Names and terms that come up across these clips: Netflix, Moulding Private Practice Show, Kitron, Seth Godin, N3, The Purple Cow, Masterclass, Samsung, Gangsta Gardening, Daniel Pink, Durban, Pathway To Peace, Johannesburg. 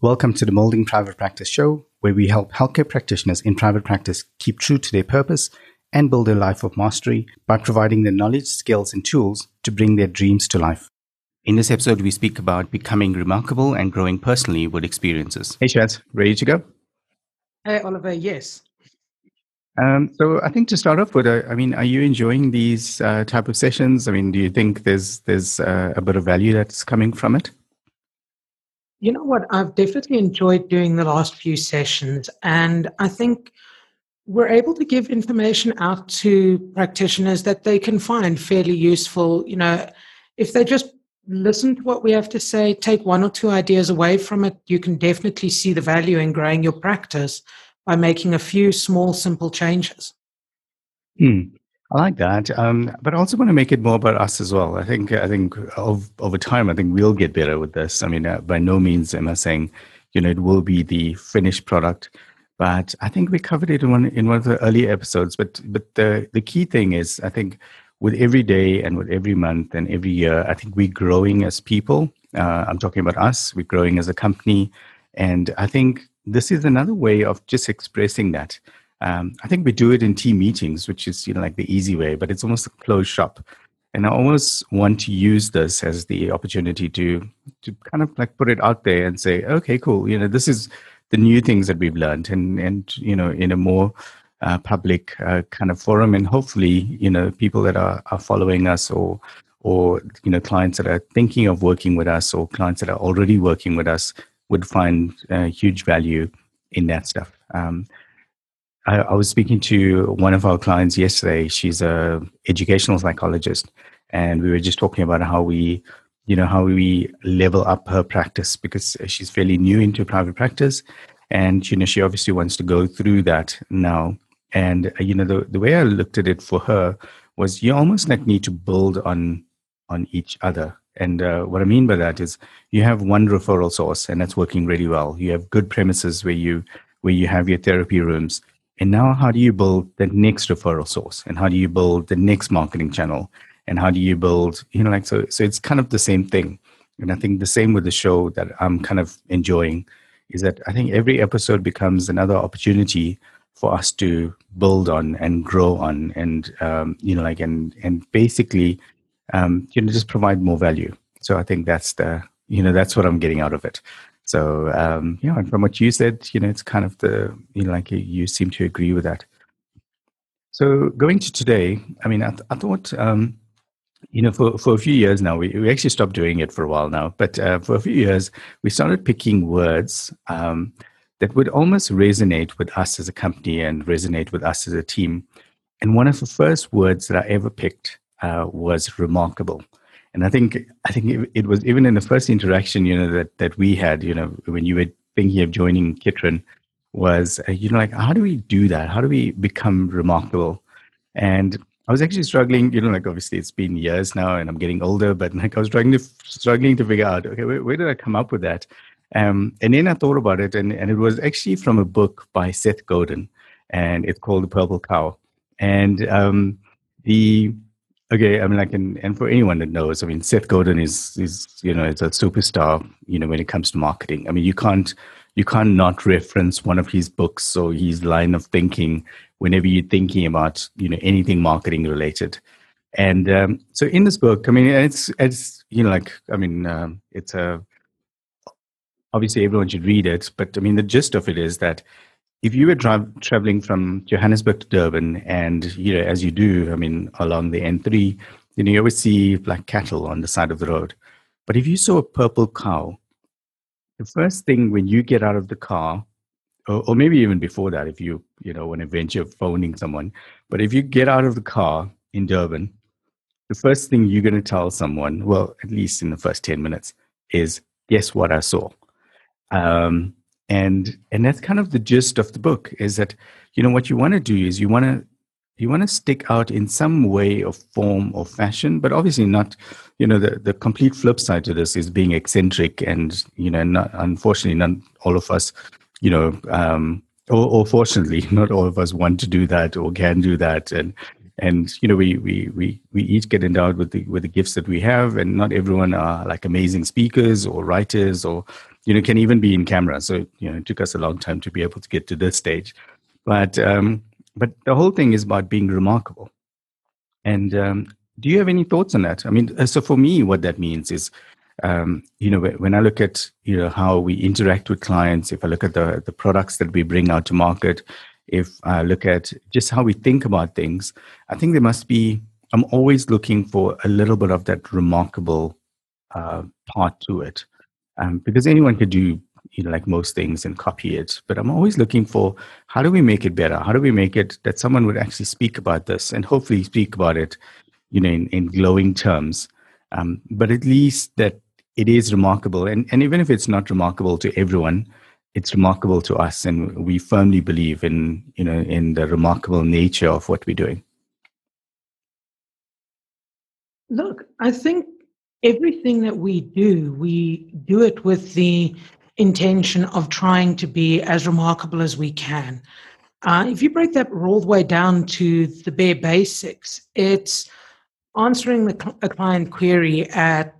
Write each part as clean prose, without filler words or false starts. Welcome to the Moulding Private Practice Show, where we help healthcare practitioners in private practice keep true to their purpose and build a life of mastery by providing the knowledge, skills, and tools to bring their dreams to life. In this episode, we speak about becoming remarkable and growing personally with experiences. Hey, Shaz, ready to go? Hey, Oliver, yes. So I think to start off with, are you enjoying these type of sessions? I mean, do you think there's a bit of value that's coming from it? You know what, I've definitely enjoyed doing the last few sessions, and I think we're able to give information out to practitioners that they can find fairly useful. You know, if they just listen to what we have to say, take one or two ideas away from it, you can definitely see the value in growing your practice by making a few small, simple changes. I like that, but I also want to make it more about us as well. I think over time, we'll get better with this. I mean, by no means am I saying, you know, it will be the finished product, but I think we covered it in one of the earlier episodes. But the key thing is, I think, with every day and with every month and every year, I think we're growing as people. I'm talking about us. We're growing as a company, and I think this is another way of just expressing that. I think we do it in team meetings, which is, you know, like the easy way, but it's almost a closed shop. And I almost want to use this as the opportunity to kind of like put it out there and say, okay, cool. You know, this is the new things that we've learned and you know, in a more public kind of forum. And hopefully, you know, people that are following us or, you know, clients that are thinking of working with us or clients that are already working with us would find huge value in that stuff. I was speaking to one of our clients yesterday. She's a educational psychologist, and we were just talking about how we level up her practice, because she's fairly new into private practice, and you know, she obviously wants to go through that now. And you know, the way I looked at it for her was, you almost like need to build on each other. And what I mean by that is, you have one referral source, and that's working really well. You have good premises where you have your therapy rooms. And now, how do you build the next referral source? And how do you build the next marketing channel? And how do you build, you know, like, so it's kind of the same thing. And I think the same with the show that I'm kind of enjoying is that I think every episode becomes another opportunity for us to build on and grow on and, you know, like, and basically, you know, just provide more value. So I think that's what I'm getting out of it. So, yeah, and from what you said, you know, it's kind of you seem to agree with that. So going to today, I mean, I thought, you know, for a few years now, we actually stopped doing it for a while now, but for a few years, we started picking words that would almost resonate with us as a company and resonate with us as a team. And one of the first words that I ever picked was remarkable. And I think it was even in the first interaction, you know, that we had, you know, when you were thinking of joining Kitron, was, you know, like, how do we do that? How do we become remarkable? And I was actually struggling, you know, like, obviously it's been years now and I'm getting older, but like I was struggling to figure out, okay, where did I come up with that? And then I thought about it, and it was actually from a book by Seth Godin, and it's called The Purple Cow. And okay, I mean, like, and for anyone that knows, I mean, Seth Godin is you know, it's a superstar, you know, when it comes to marketing. I mean, you can't not reference one of his books or his line of thinking whenever you're thinking about, you know, anything marketing related. And so in this book, I mean, it's you know, like, I mean, it's a obviously everyone should read it, but I mean, the gist of it is that if you were traveling from Johannesburg to Durban, and, you know, as you do, I mean, along the N3, you know, you always see like cattle on the side of the road. But if you saw a purple cow, the first thing when you get out of the car, or maybe even before that, if you know, want to venture phoning someone, but if you get out of the car in Durban, the first thing you're going to tell someone, well, at least in the first 10 minutes, is, guess what I saw? And that's kind of the gist of the book, is that, you know, what you want to do is you want to stick out in some way or form or fashion, but obviously not, you know, the complete flip side to this is being eccentric and, you know, unfortunately not all of us, you know, or fortunately not all of us want to do that or can do that. And you know, we each get endowed with the gifts that we have, and not everyone are like amazing speakers or writers or, can even be in camera. So, it took us a long time to be able to get to this stage. But the whole thing is about being remarkable. And do you have any thoughts on that? I mean, so for me, what that means is, when I look at, how we interact with clients, if I look at the products that we bring out to market, if I look at just how we think about things, I think there must be, I'm always looking for a little bit of that remarkable part to it. Because anyone could do, like most things and copy it. But I'm always looking for, how do we make it better? How do we make it that someone would actually speak about this and hopefully speak about it, in glowing terms. But at least that it is remarkable. And even if it's not remarkable to everyone, it's remarkable to us. And we firmly believe in, in the remarkable nature of what we're doing. Look, I think everything that we do it with the intention of trying to be as remarkable as we can. If you break that all the way down to the bare basics, it's answering a client query at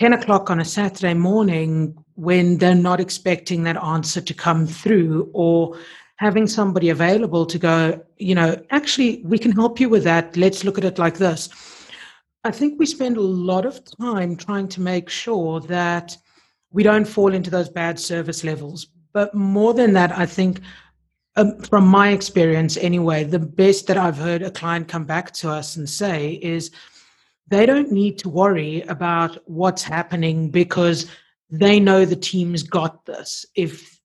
10 o'clock on a Saturday morning when they're not expecting that answer to come through, or having somebody available to go, actually, we can help you with that. Let's look at it like this. I think we spend a lot of time trying to make sure that we don't fall into those bad service levels. But more than that, I think, from my experience anyway, the best that I've heard a client come back to us and say is they don't need to worry about what's happening because they know the team's got this. If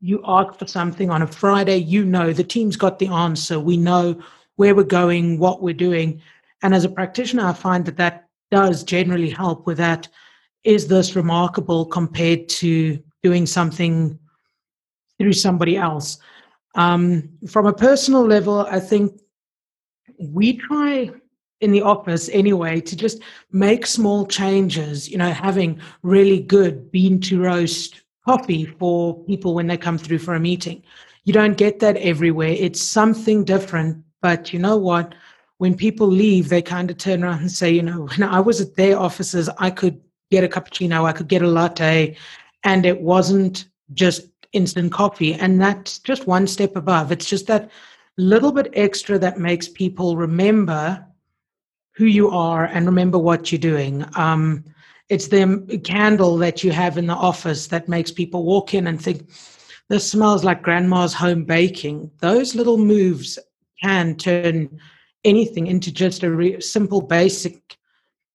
you ask for something on a Friday, the team's got the answer. We know where we're going, what we're doing. And as a practitioner, I find that does generally help with that. Is this remarkable compared to doing something through somebody else? From a personal level, I think we try in the office anyway to just make small changes, having really good bean to roast coffee for people when they come through for a meeting. You don't get that everywhere. It's something different, but you know what? When people leave, they kind of turn around and say, when I was at their offices, I could get a cappuccino, I could get a latte, and it wasn't just instant coffee. And that's just one step above. It's just that little bit extra that makes people remember who you are and remember what you're doing. It's the candle that you have in the office that makes people walk in and think, this smells like grandma's home baking. Those little moves can turn anything into just a simple, basic,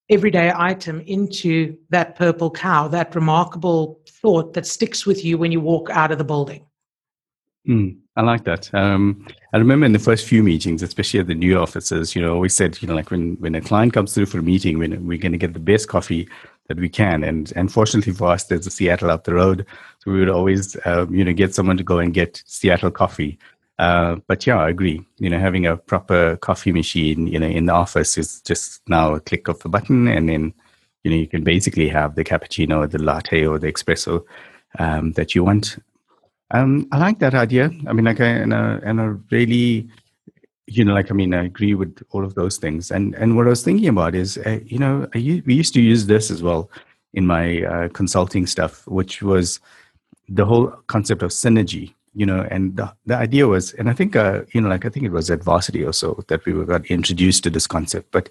everyday item into that purple cow, that remarkable thought that sticks with you when you walk out of the building. I like that. I remember in the first few meetings, especially at the new offices, we said, like when a client comes through for a meeting, we're going to get the best coffee that we can. And fortunately for us, there's a Seattle up the road. So we would always, get someone to go and get Seattle coffee. But yeah, I agree. Having a proper coffee machine, in the office is just now a click of a button, and then, you can basically have the cappuccino, or the latte, or the espresso that you want. I like that idea. I mean, I really, I agree with all of those things. And what I was thinking about is, we used to use this as well in my consulting stuff, which was the whole concept of synergy. And the idea was, and I think, I think it was at Varsity or so that we got introduced to this concept, but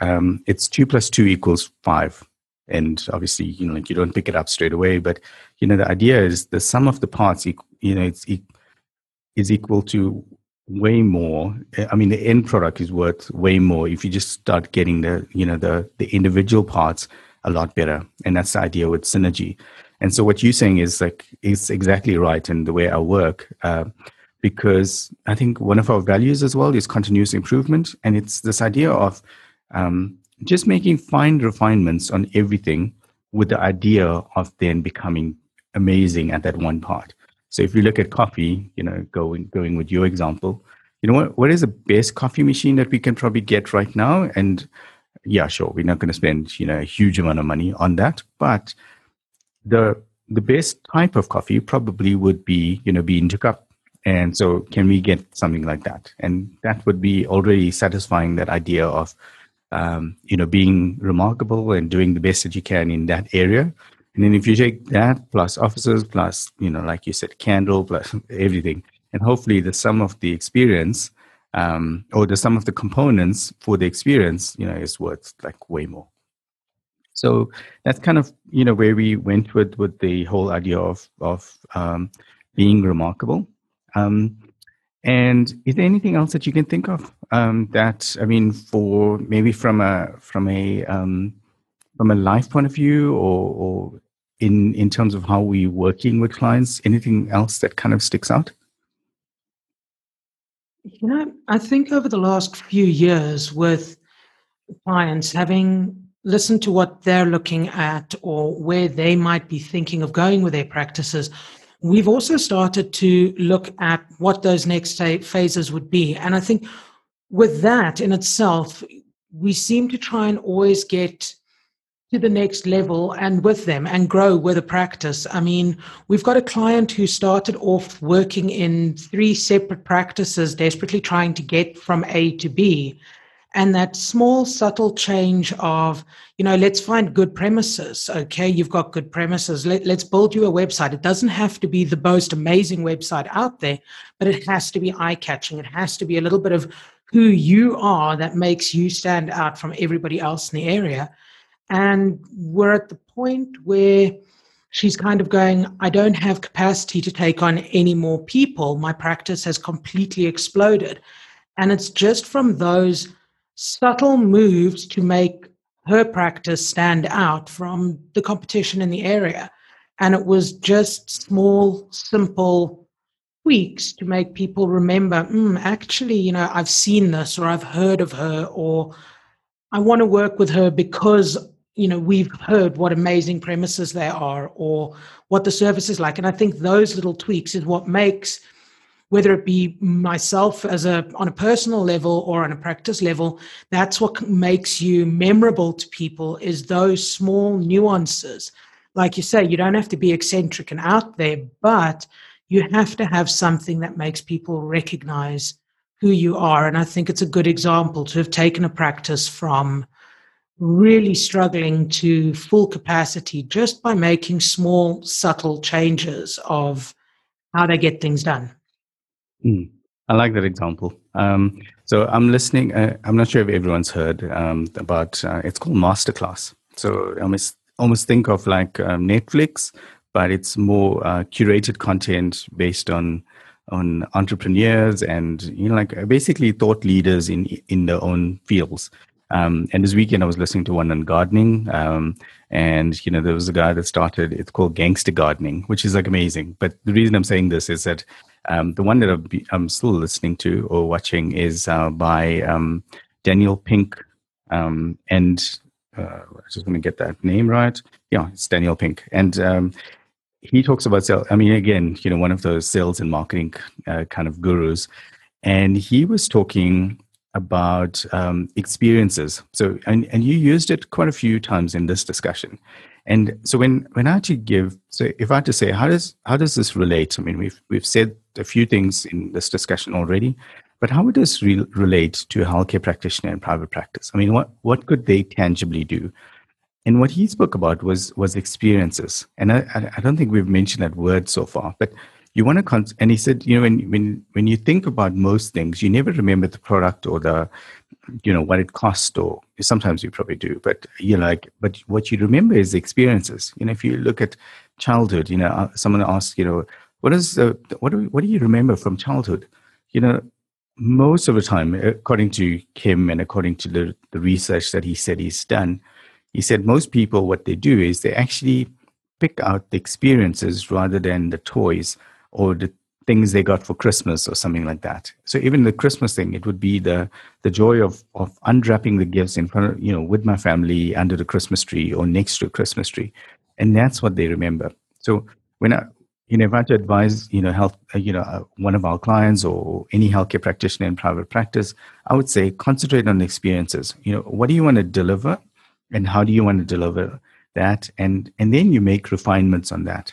it's 2 + 2 = 5. And obviously, you don't pick it up straight away, but, the idea is the sum of the parts, is equal to way more. I mean, the end product is worth way more if you just start getting the individual parts a lot better. And that's the idea with synergy. And so what you're saying is it's exactly right in the way I work, because I think one of our values as well is continuous improvement. And it's this idea of just making fine refinements on everything with the idea of then becoming amazing at that one part. So if you look at coffee, going with your example, what is the best coffee machine that we can probably get right now? And yeah, sure, we're not going to spend, a huge amount of money on that, but the best type of coffee probably would be, bean to cup. And so can we get something like that? And that would be already satisfying that idea of, being remarkable and doing the best that you can in that area. And then if you take that plus offices, plus, you know, like you said, candle, plus everything, and hopefully the sum of the experience or the sum of the components for the experience, you know, is worth like way more. So that's kind of, you know, where we went with the whole idea of being remarkable. And is there anything else that you can think of that, I mean, for maybe from a life point of view or in terms of how we're working with clients, anything else that kind of sticks out? You know, I think over the last few years with clients having listened to what they're looking at or where they might be thinking of going with their practices, we've also started to look at what those next phases would be. And I think with that in itself, we seem to try and always get to the next level and with them and grow with a practice. I mean, we've got a client who started off working in 3 separate practices, desperately trying to get from A to B. And that small, subtle change of, you know, let's find good premises. Okay, you've got good premises. Let's build you a website. It doesn't have to be the most amazing website out there, but it has to be eye-catching. It has to be a little bit of who you are that makes you stand out from everybody else in the area. And we're at the point where she's kind of going, I don't have capacity to take on any more people. My practice has completely exploded. And it's just from those subtle moves to make her practice stand out from the competition in the area. And it was just small, simple tweaks to make people remember, actually, you know, I've seen this, or I've heard of her, or I want to work with her because, you know, we've heard what amazing premises they are or what the service is like. And I think those little tweaks is what makes, whether it be myself as on a personal level or on a practice level, that's what makes you memorable to people, is those small nuances. Like you say, you don't have to be eccentric and out there, but you have to have something that makes people recognize who you are. And I think it's a good example to have taken a practice from really struggling to full capacity just by making small, subtle changes of how they get things done. I like that example. So I'm listening. I'm not sure if everyone's heard about. It's called Masterclass. So I almost think of like Netflix, but it's more curated content based on entrepreneurs and, you know, like basically thought leaders in their own fields. And this weekend I was listening to one on gardening, and, you know, there was a guy that started. It's called Gangsta Gardening, which is like amazing. But the reason I'm saying this is that. The one that I'm still listening to or watching is by Daniel Pink. And I'm just going to get that name right. Yeah, it's Daniel Pink. And he talks about sales. I mean, again, you know, one of those sales and marketing kind of gurus. And he was talking about experiences. So, and you used it quite a few times in this discussion. And so when I actually if I had to say, how does this relate? I mean, we've said a few things in this discussion already, but how would this relate to a healthcare practitioner in private practice? I mean, what could they tangibly do? And what he spoke about was experiences. And I don't think we've mentioned that word so far, but you want to, and he said, you know, when you think about most things, you never remember the product or the, you know, what it cost, or sometimes you probably do, but you know, but what you remember is the experiences. You know, if you look at childhood, you know, someone asks, you know, what do you remember from childhood? You know, most of the time, according to Kim and according to the research that he said he's done, he said most people, what they do is they actually pick out the experiences rather than the toys or the things they got for Christmas or something like that. So even the Christmas thing, it would be the joy of unwrapping the gifts in front of, you know, with my family under the Christmas tree or next to a Christmas tree. And that's what they remember. So when I, you know, if I had to advise, you know, one of our clients or any healthcare practitioner in private practice, I would say concentrate on the experiences. You know, what do you want to deliver and how do you want to deliver that? And then you make refinements on that.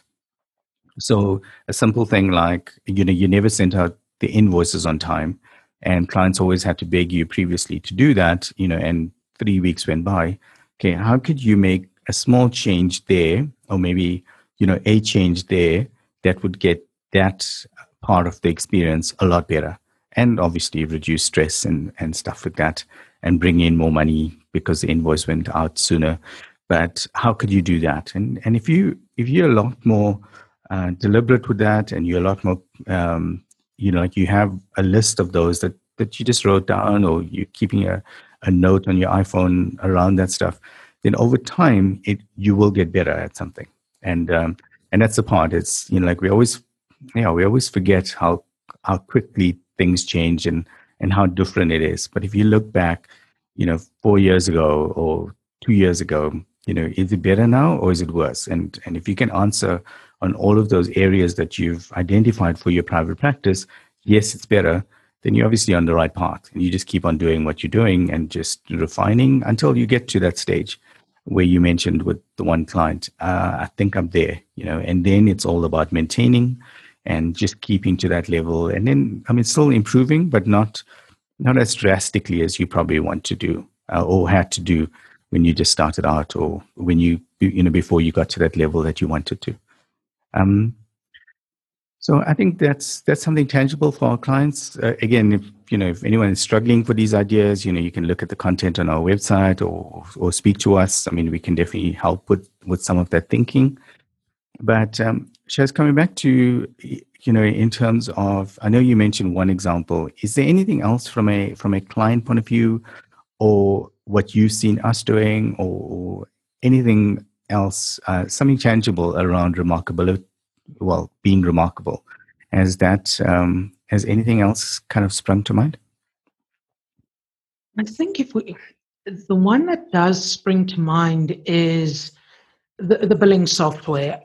So a simple thing like, you know, you never sent out the invoices on time and clients always had to beg you previously to do that, you know, and 3 weeks went by. Okay, how could you make a small change there, or maybe, you know, a change there that would get that part of the experience a lot better, and obviously reduce stress and stuff like that, and bring in more money because the invoice went out sooner. But how could you do that? And if you're a lot more deliberate with that, and you're a lot more, you know, like you have a list of those that you just wrote down, or you're keeping a note on your iPhone around that stuff, then over time you will get better at something. And that's the part. It's, you know, like we always forget how quickly things change and how different it is. But if you look back, you know, 4 years ago or 2 years ago, you know, is it better now or is it worse? And if you can answer on all of those areas that you've identified for your private practice, yes, it's better, then you're obviously on the right path. And you just keep on doing what you're doing and just refining until you get to that stage where you mentioned with the one client, I think I'm there, you know, and then it's all about maintaining and just keeping to that level. And then, I mean, still improving, but not as drastically as you probably want to do or had to do when you just started out, or when you know, before you got to that level that you wanted to. So I think that's something tangible for our clients. Again, if anyone is struggling for these ideas, you know, you can look at the content on our website or speak to us. I mean, we can definitely help with some of that thinking. But Shaz, coming back to, you know, in terms of, I know you mentioned one example. Is there anything else from a client point of view, or what you've seen us doing, or anything else, something tangible around remarkability? Well, being remarkable, has that has anything else kind of sprung to mind? I think the one that does spring to mind is the billing software.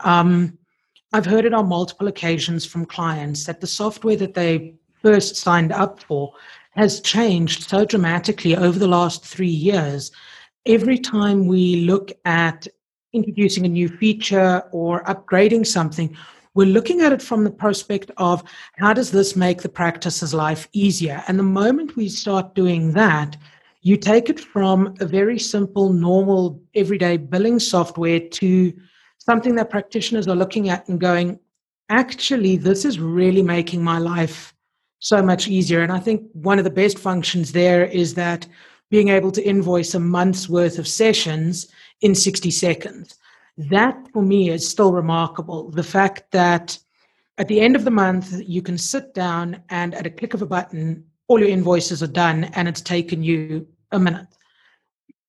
I've heard it on multiple occasions from clients that the software that they first signed up for has changed so dramatically over the last 3 years. Every time we look at introducing a new feature or upgrading something, we're looking at it from the prospect of how does this make the practice's life easier? And the moment we start doing that, you take it from a very simple, normal, everyday billing software to something that practitioners are looking at and going, actually, this is really making my life so much easier. And I think one of the best functions there is that being able to invoice a month's worth of sessions in 60 seconds. That for me is still remarkable. The fact that at the end of the month, you can sit down and at a click of a button, all your invoices are done and it's taken you a minute.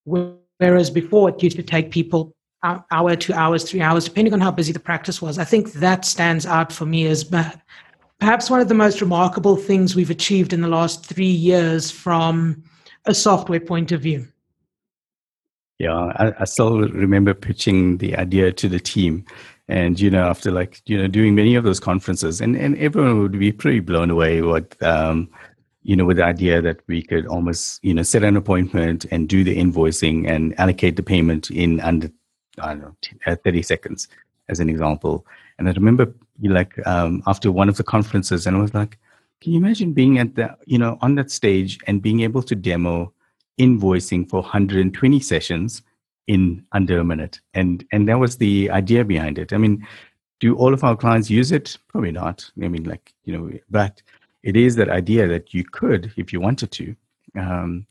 Whereas before it used to take people an hour, 2 hours, 3 hours, depending on how busy the practice was. I think that stands out for me as perhaps one of the most remarkable things we've achieved in the last 3 years from a software point of view. Yeah, I still remember pitching the idea to the team, and, you know, after doing many of those conferences, and everyone would be pretty blown away with the idea that we could almost, you know, set an appointment and do the invoicing and allocate the payment in under, I don't know, 30 seconds as an example. And I remember after one of the conferences, and I was like, can you imagine being at the, you know, on that stage and being able to demo invoicing for 120 sessions in under a minute? And that was the idea behind it. I mean, do all of our clients use it? Probably not. I mean, but it is that idea that you could, if you wanted to, in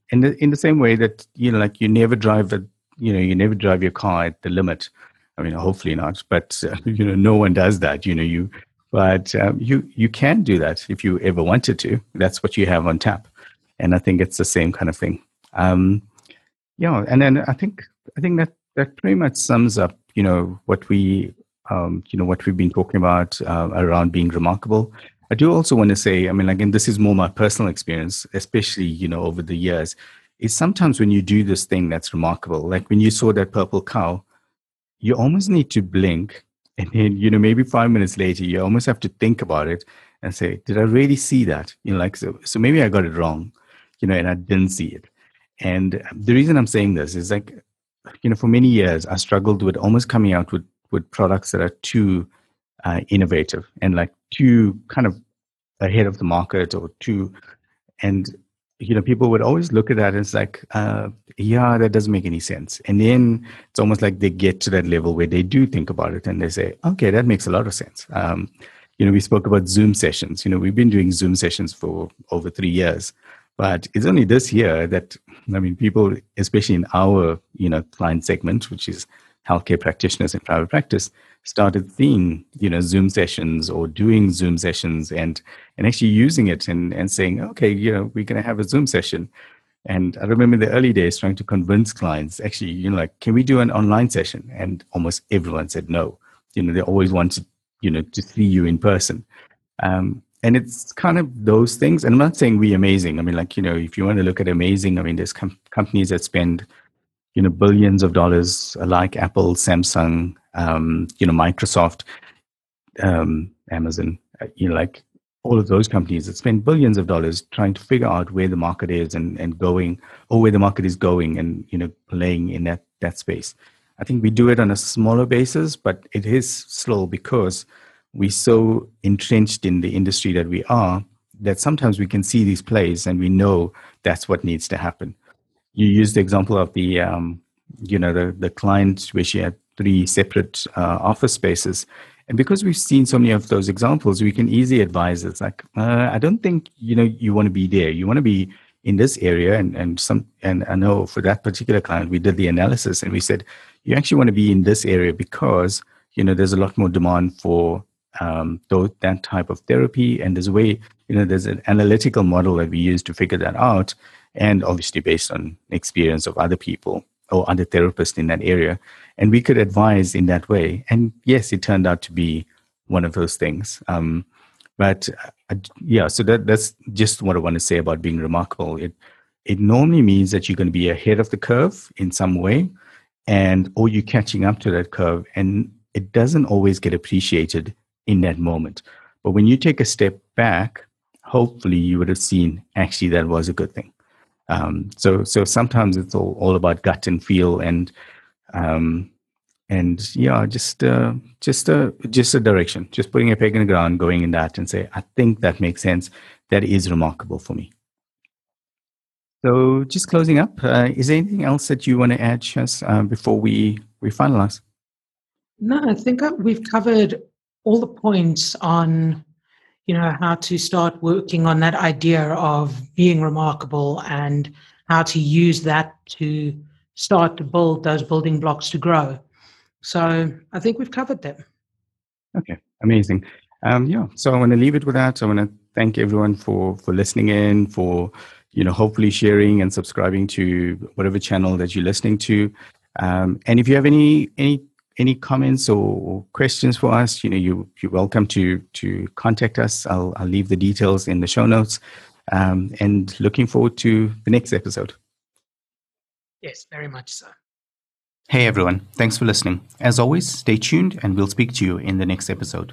the same way that, you know, like you never drive your car at the limit. I mean, hopefully not, but you know, no one does that, you know, you can do that if you ever wanted to. That's what you have on tap. And I think it's the same kind of thing. And then I think that pretty much sums up, you know, what we, what we've been talking about around being remarkable. I do also want to say, I mean, again, this is more my personal experience, especially, you know, over the years, is sometimes when you do this thing that's remarkable, like when you saw that purple cow, you almost need to blink, and then, you know, maybe 5 minutes later, you almost have to think about it and say, did I really see that? You know, like, so maybe I got it wrong, you know, and I didn't see it. And the reason I'm saying this is, like, you know, for many years, I struggled with almost coming out with products that are too innovative and like too kind of ahead of the market or too. And you know, people would always look at that and it's like, yeah, that doesn't make any sense. And then it's almost like they get to that level where they do think about it and they say, okay, that makes a lot of sense. You know, we spoke about Zoom sessions. You know, we've been doing Zoom sessions for over 3 years, but it's only this year that, I mean, people, especially in our, you know, client segment, which is healthcare practitioners in private practice, started seeing, you know, Zoom sessions or doing Zoom sessions and actually using it and saying, okay, you know, we're going to have a Zoom session. And I remember in the early days trying to convince clients, actually, you know, like, can we do an online session? And almost everyone said no. You know, they always wanted, you know, to see you in person. And it's kind of those things. And I'm not saying we're amazing. I mean, like, you know, if you want to look at amazing, I mean, there's companies that spend, you know, billions of dollars, like Apple, Samsung, you know, Microsoft, Amazon, you know, like all of those companies that spend billions of dollars trying to figure out where the market is and going, or where the market is going and, you know, playing in that space. I think we do it on a smaller basis, but it is slow because we're so entrenched in the industry that we are, that sometimes we can see these plays and we know that's what needs to happen. You used the example of the, you know, the client where she had 3 separate office spaces. And because we've seen so many of those examples, we can easily advise. It's like, I don't think, you know, you want to be there. You want to be in this area. And I know for that particular client, we did the analysis and we said, you actually want to be in this area because, you know, there's a lot more demand for that type of therapy. And there's a way, you know, there's an analytical model that we use to figure that out. And obviously based on experience of other people or other therapists in that area. And we could advise in that way. And yes, it turned out to be one of those things. So that's just what I want to say about being remarkable. It normally means that you're going to be ahead of the curve in some way, and or you're catching up to that curve. And it doesn't always get appreciated in that moment. But when you take a step back, hopefully you would have seen, actually, that was a good thing. So sometimes it's all about gut and feel and just a direction, just putting a peg in the ground, going in that and say, I think that makes sense. That is remarkable for me. So just closing up, is there anything else that you want to add, Shaz, before we finalize? No, I think we've covered all the points on, you know, how to start working on that idea of being remarkable and how to use that to start to build those building blocks to grow. So I think we've covered them. Okay, amazing. So I want to leave it with that. I want to thank everyone for listening in, for, you know, hopefully sharing and subscribing to whatever channel that you're listening to. And if you have any comments or questions for us, you know, you're welcome to contact us. I'll leave the details in the show notes, and looking forward to the next episode. Yes, very much so. Hey everyone, thanks for listening. As always, stay tuned and we'll speak to you in the next episode.